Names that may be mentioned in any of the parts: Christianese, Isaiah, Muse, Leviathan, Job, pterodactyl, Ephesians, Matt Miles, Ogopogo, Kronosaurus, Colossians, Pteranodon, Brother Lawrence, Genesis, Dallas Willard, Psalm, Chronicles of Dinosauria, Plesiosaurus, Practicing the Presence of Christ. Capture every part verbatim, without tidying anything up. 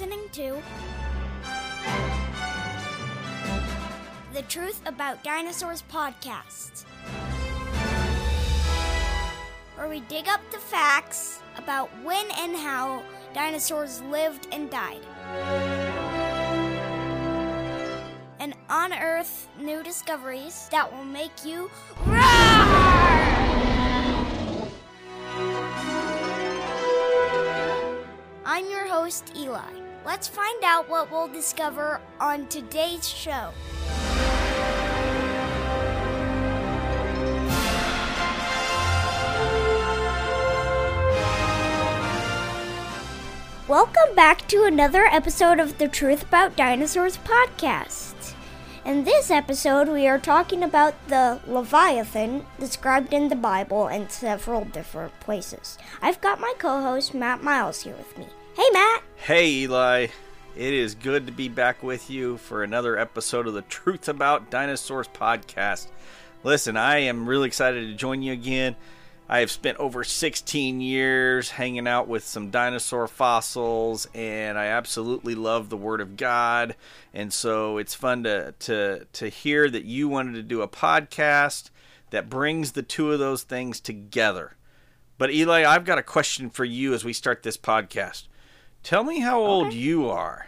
listening to The Truth About Dinosaurs Podcast, where we dig up the facts about when and how dinosaurs lived and died, and unearth new discoveries that will make you roar! I'm your host, Eli. Let's find out what we'll discover on today's show. Welcome back to another episode of the Truth About Dinosaurs podcast. In this episode, we are talking about the Leviathan described in the Bible in several different places. I've got my co-host, Matt Miles, here with me. Hey, Matt. Hey, Eli. It is good to be back with you for another episode of the Truth About Dinosaurs podcast. Listen, I am really excited to join you again. I have spent over sixteen years hanging out with some dinosaur fossils, and I absolutely love the Word of God. And so it's fun to to to hear that you wanted to do a podcast that brings the two of those things together. But Eli, I've got a question for you as we start this podcast. Tell me how old okay. you are.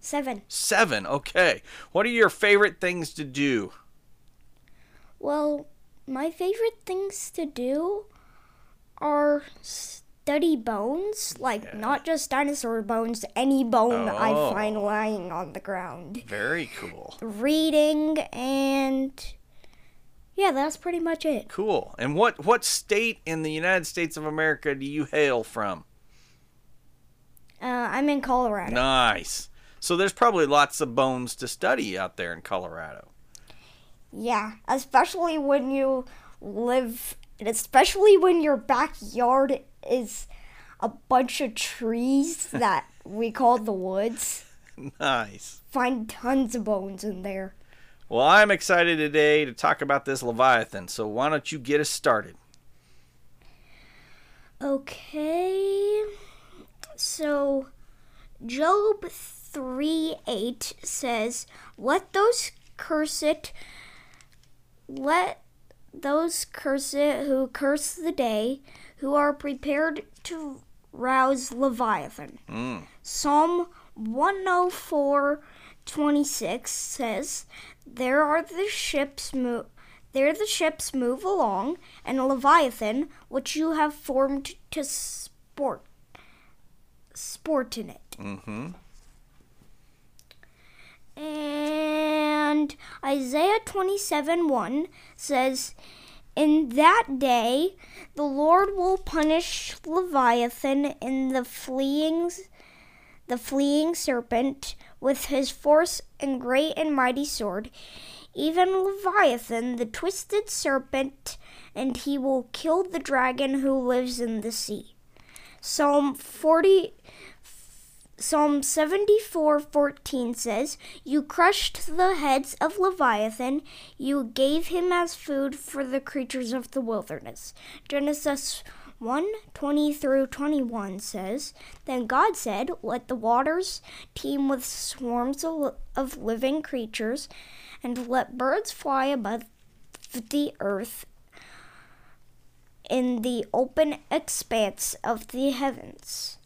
Seven. Seven, okay. What are your favorite things to do? Well, my favorite things to do are study bones. Like, yeah. not just dinosaur bones, any bone oh. I find lying on the ground. Very cool. Reading, and yeah, that's pretty much it. Cool. And what, what state in the United States of America do you hail from? Uh, I'm in Colorado. Nice. So there's probably lots of bones to study out there in Colorado. Yeah, especially when you live, and especially when your backyard is a bunch of trees that we call the woods. Nice. Find tons of bones in there. Well, I'm excited today to talk about this Leviathan, so why don't you get us started? Okay. So, Job three eight says, Let those cursed, let those cursed who curse the day, who are prepared to rouse Leviathan. Mm. Psalm one oh four twenty-six says, There are the ships mo- there the ships move along, and a Leviathan, which you have formed to sport. sport in it. Mm-hmm. And Isaiah twenty-seven one says, In that day the Lord will punish Leviathan and the fleeing, the fleeing serpent with his force and great and mighty sword, even Leviathan, the twisted serpent, and he will kill the dragon who lives in the sea. Psalm forty, Psalm seventy-four fourteen says, You crushed the heads of Leviathan, you gave him as food for the creatures of the wilderness. Genesis one twenty through twenty-one says, Then God said, Let the waters teem with swarms of living creatures, and let birds fly above the earth in the open expanse of the heavens.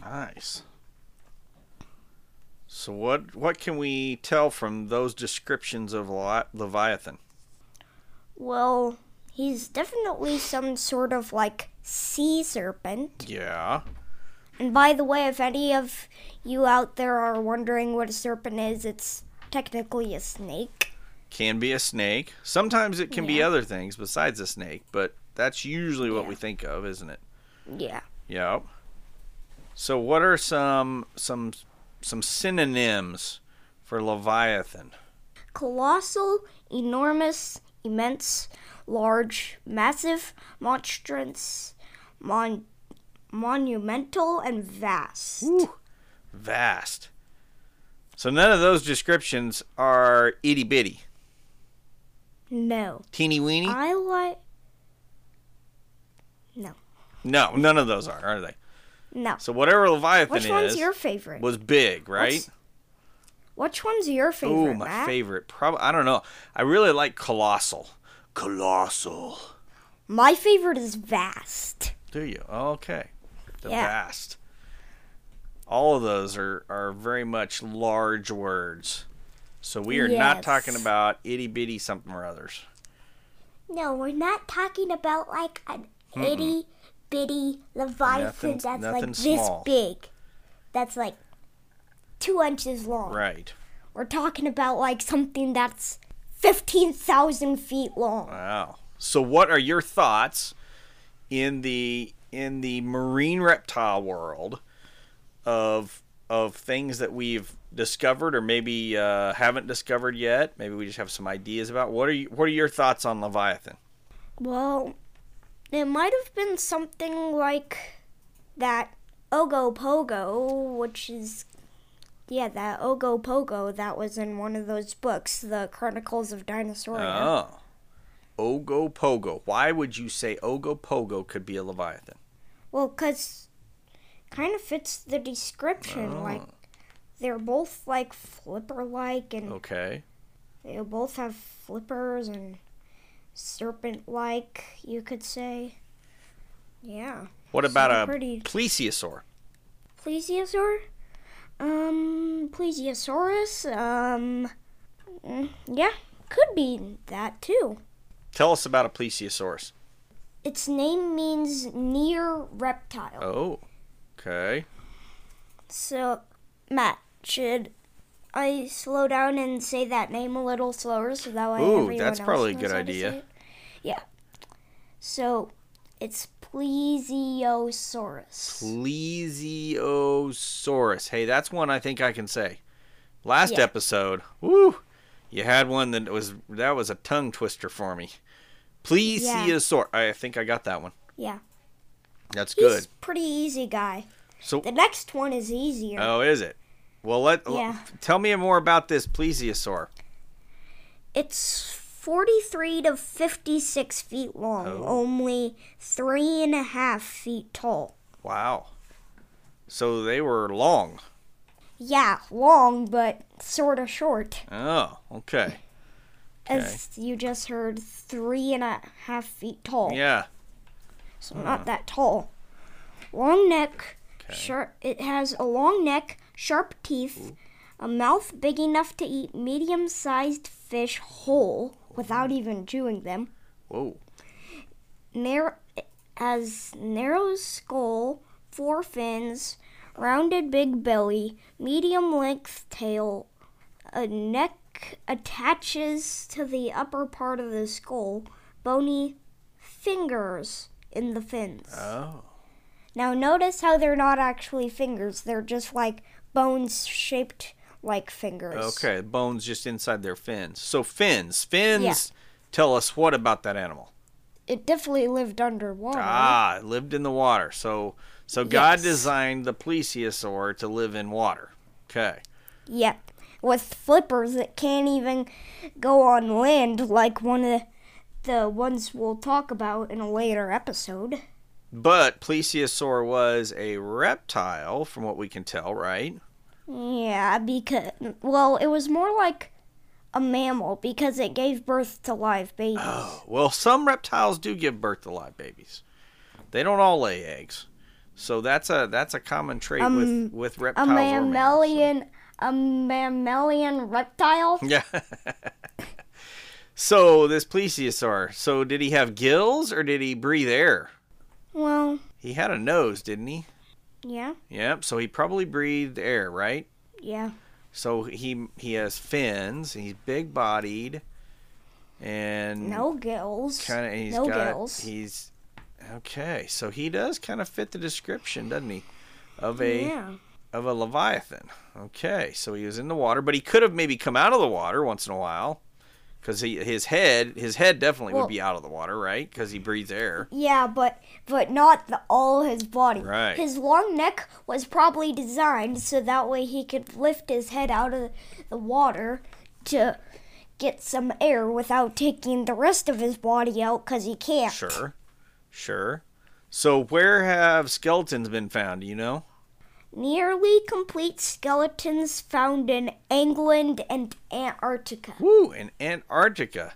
Nice. So what what can we tell from those descriptions of Le- Leviathan? Well, he's definitely some sort of, like, sea serpent. Yeah. And by the way, if any of you out there are wondering what a serpent is, it's technically a snake. Can be a snake. Sometimes it can yeah. be other things besides a snake, but that's usually what yeah. we think of, isn't it? Yeah. Yep. So what are some some some synonyms for Leviathan? Colossal, enormous, immense, large, massive, monstrous, mon- monumental, and vast. Ooh, vast. So none of those descriptions are itty bitty. No. Teeny weeny? I like... No. No, none of those are, are they? No. So whatever Leviathan Which is. Which one's your favorite? Was big, right? What's, which one's your favorite? Oh, my Matt? favorite. Probably I don't know. I really like colossal. Colossal. My favorite is vast. Do you? Okay. The yeah. vast. All of those are, are very much large words. So we are yes. not talking about itty bitty something or others. No, we're not talking about like an Mm-mm. itty bitty Leviathan nothing, that's nothing like small. this big. That's like two inches long. Right. We're talking about like something that's fifteen thousand feet long. Wow. So what are your thoughts in the in the marine reptile world of of things that we've discovered or maybe uh, haven't discovered yet? Maybe we just have some ideas about. What are you what are your thoughts on Leviathan? Well, it might have been something like that Ogopogo, which is yeah, that Ogopogo that was in one of those books, the Chronicles of Dinosauria. Oh. Ogopogo. Why would you say Ogopogo could be a Leviathan? Well, because kind of fits the description. Oh. Like, they're both, like, flipper-like. and Okay. They both have flippers and serpent-like, you could say. Yeah. What about so a pretty... plesiosaur? Plesiosaur? Um, Plesiosaurus? Um, yeah, could be that, too. Tell us about a plesiosaurus. Its name means near reptile. Oh, okay. So, Matt, should I slow down and say that name a little slower so that way Ooh, everyone else Ooh, that's probably knows a good idea. Yeah. So, it's plesiosaurus. Plesiosaurus. Hey, that's one I think I can say. Last yeah. episode, woo, you had one that was that was a tongue twister for me. Plesiosaur. Yeah. I think I got that one. Yeah. That's He's good. Pretty easy guy. So the next one is easier. Oh, is it? Well, let yeah. l- tell me more about this plesiosaur. It's forty-three to fifty-six feet long, oh. only three and a half feet tall. Wow. So they were long. Yeah, long, but sort of short. Oh, okay. Okay. As you just heard, three and a half feet tall. Yeah. So huh. not that tall. Long neck. Okay. Sharp. It has a long neck, sharp teeth, Ooh. a mouth big enough to eat medium-sized fish whole without even chewing them. Whoa. Narrow, it has narrow skull, four fins, rounded big belly, medium length tail, a neck attaches to the upper part of the skull, bony fingers in the fins. Oh. Now notice how they're not actually fingers, they're just like bones shaped like fingers. Okay, bones just inside their fins. So fins, fins, yeah. tell us what about that animal? It definitely lived underwater. Ah, it lived in the water. So So God yes. designed the plesiosaur to live in water. Okay. Yep. Yeah. With flippers that can't even go on land like one of the ones we'll talk about in a later episode. But plesiosaur was a reptile, from what we can tell, right? Yeah, because, well, it was more like a mammal because it gave birth to live babies. Oh, well, some reptiles do give birth to live babies. They don't all lay eggs. So that's a that's a common trait um, with, with reptiles. A mammalian, so. a mammalian reptile? Yeah. So this plesiosaur, so did he have gills or did he breathe air? Well, he had a nose, didn't he? Yeah. Yep. So he probably breathed air, right? Yeah. So he he has fins. He's big-bodied, and no gills. Kind of. He's no got, gills. He's okay. So he does kind of fit the description, doesn't he, of a yeah. of a Leviathan? Okay. So he was in the water, but he could have maybe come out of the water once in a while. Because he his head his head definitely well, would be out of the water, right? Because he breathes air. Yeah, but but not the, all his body. Right. His long neck was probably designed so that way he could lift his head out of the water to get some air without taking the rest of his body out because he can't. Sure, sure. So where have skeletons been found, do you know? Nearly complete skeletons found in England and Antarctica. Woo, in Antarctica.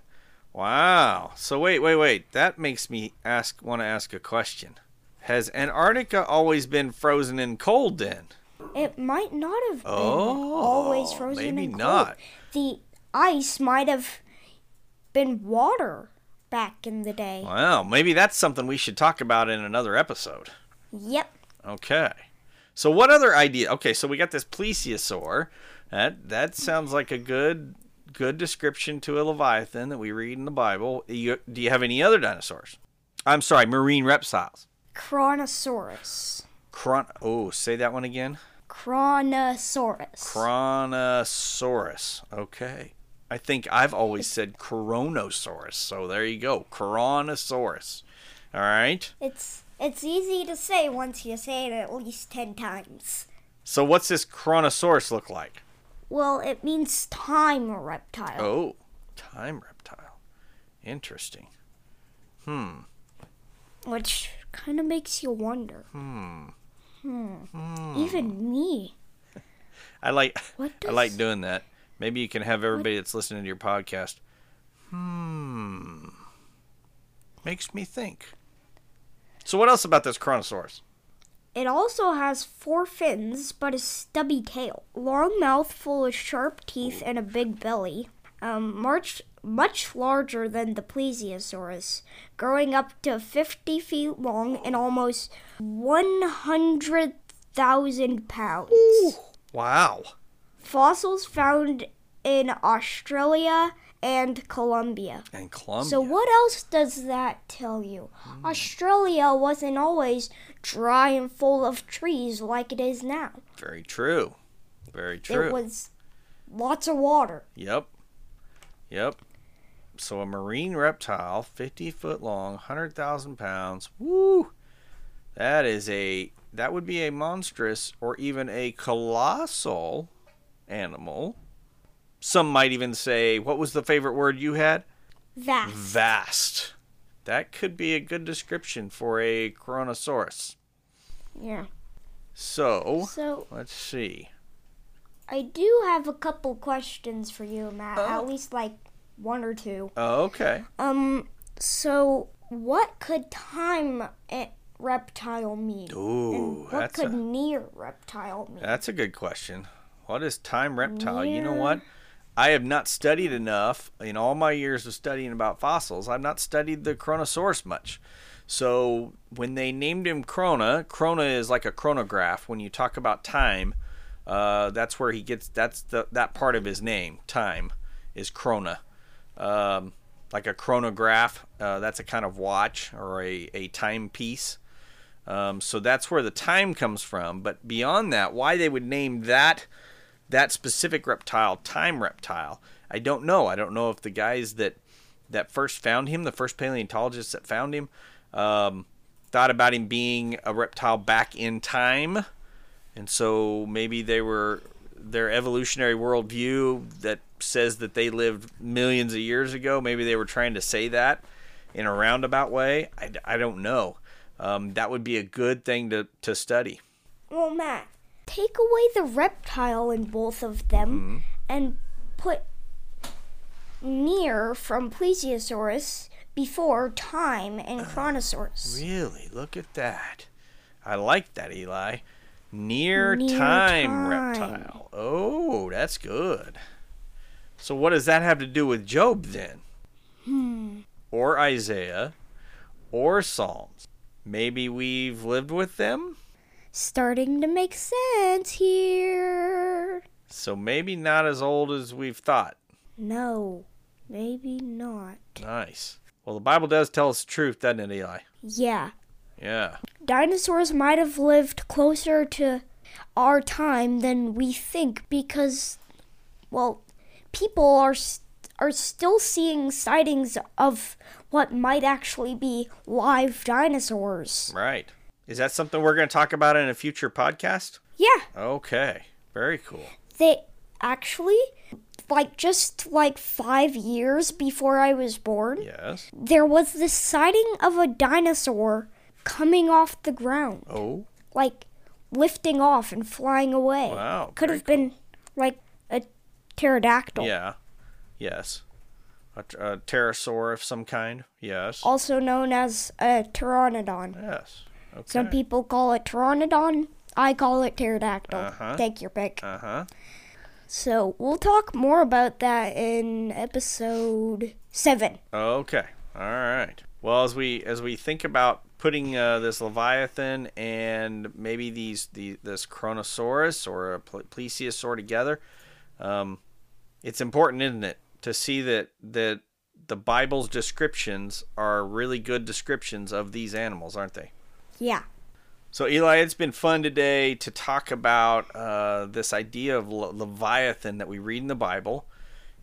Wow. So wait, wait, wait. That makes me ask, want to ask a question. Has Antarctica always been frozen and cold then? It might not have been oh, always frozen maybe and cold. Not. The ice might have been water back in the day. Wow, maybe that's something we should talk about in another episode. Yep. Okay. So what other idea? Okay, so we got this plesiosaur. That that sounds like a good good description to a leviathan that we read in the Bible. You, do you have any other dinosaurs? I'm sorry, marine reptiles. Kronosaurus. Chron. Oh, say that one again. Kronosaurus. Kronosaurus. Okay. I think I've always said Kronosaurus. So there you go, Kronosaurus. All right. It's. It's easy to say once you say it at least ten times. So what's this Kronosaurus look like? Well, it means time reptile. Oh, time reptile. Interesting. Hmm. Which kind of makes you wonder. Hmm. Hmm. hmm. Even me. I like what does, I like doing that. Maybe you can have everybody what, that's listening to your podcast. Hmm. Makes me think. So what else about this Kronosaurus? It also has four fins, but a stubby tail, long mouth full of sharp teeth, and a big belly. Um, much, much larger than the Plesiosaurus, growing up to fifty feet long and almost one hundred thousand pounds. Ooh, wow. Fossils found in Australia and Colombia. And Colombia. So what else does that tell you? Mm. Australia wasn't always dry and full of trees like it is now. Very true. Very true. It was lots of water. Yep. Yep. So a marine reptile, fifty foot long, one hundred thousand pounds. Woo! That is a, that would be a monstrous or even a colossal animal. Some might even say, what was the favorite word you had? Vast. Vast. That could be a good description for a Kronosaurus. Yeah. So, so let's see. I do have a couple questions for you, Matt. Oh. At least like one or two. Oh, okay. Um. So what could time reptile mean? Ooh, and what that's could a, near reptile mean? That's a good question. What is time reptile? Near. You know what? I have not studied enough in all my years of studying about fossils. I've not studied the Kronosaurus much. So when they named him Krona, Krona is like a chronograph. When you talk about time, uh, that's where he gets, that's the, that part of his name. Time is Krona. Um, like a chronograph, uh, that's a kind of watch or a, a timepiece. Um, so that's where the time comes from. But beyond that, why they would name that that specific reptile time reptile, I don't know. I don't know if the guys that that first found him, the first paleontologists that found him, um, thought about him being a reptile back in time, and so maybe they were their evolutionary worldview that says that they lived millions of years ago. Maybe they were trying to say that in a roundabout way. I, I don't know. Um, that would be a good thing to to study. Well, Matt, take away the reptile in both of them, mm-hmm. and put near from Plesiosaurus before time and Kronosaurus. Uh, really? Look at that. I like that, Eli. Near, near time, time reptile. Oh, that's good. So what does that have to do with Job then? Hmm. Or Isaiah? Or Psalms? Maybe we've lived with them? Starting to make sense here. So maybe not as old as we've thought. No, maybe not. Nice. Well, the Bible does tell us the truth, doesn't it, Eli? Yeah. Yeah. Dinosaurs might have lived closer to our time than we think because, well, people are st- are still seeing sightings of what might actually be live dinosaurs. Right. Is that something we're going to talk about in a future podcast? Yeah. Okay. Very cool. They actually, like just like five years before I was born, yes, there was this sighting of a dinosaur coming off the ground. Oh. Like lifting off and flying away. Wow. Could have been like a pterodactyl. Yeah. Yes. A, a pterosaur of some kind. Yes. Also known as a pteranodon. Yes. Okay. Some people call it pteranodon. I call it pterodactyl. Uh-huh. Take your pick. Uh-huh. So we'll talk more about that in episode seven. Okay. All right. Well, as we as we think about putting uh, this Leviathan and maybe these the this Kronosaurus or a Plesiosaur together, um, it's important, isn't it, to see that that the Bible's descriptions are really good descriptions of these animals, aren't they? Yeah. So, Eli, it's been fun today to talk about uh, this idea of Le- Leviathan that we read in the Bible.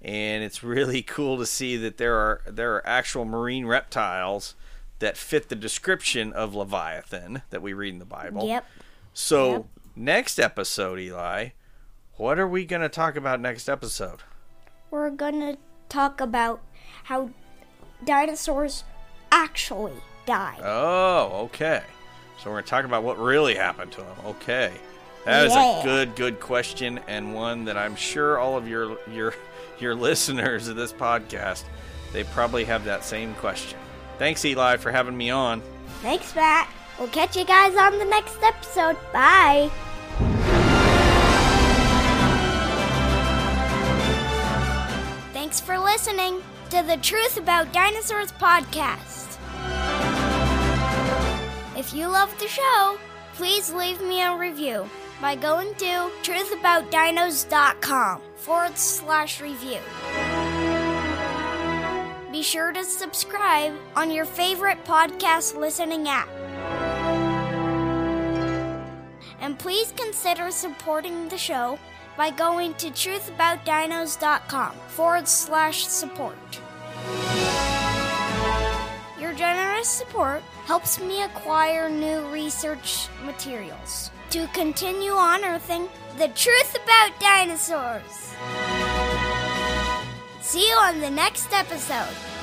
And it's really cool to see that there are there are actual marine reptiles that fit the description of Leviathan that we read in the Bible. Yep. So, yep. Next episode, Eli, what are we going to talk about next episode? We're going to talk about how dinosaurs actually died. Oh, okay. So we're going to talk about what really happened to them. Okay. That yeah. is a good, good question, and one that I'm sure all of your your... your listeners of this podcast, they probably have that same question. Thanks, Eli, for having me on. Thanks, Matt. We'll catch you guys on the next episode. Bye. Thanks for listening to the Truth About Dinosaurs podcast. If you love the show, please leave me a review by going to truthaboutdinos.com forward slash review. Be sure to subscribe on your favorite podcast listening app. And please consider supporting the show by going to truthaboutdinos.com forward slash support. Your generous support helps me acquire new research materials to continue unearthing the truth about dinosaurs. See you on the next episode.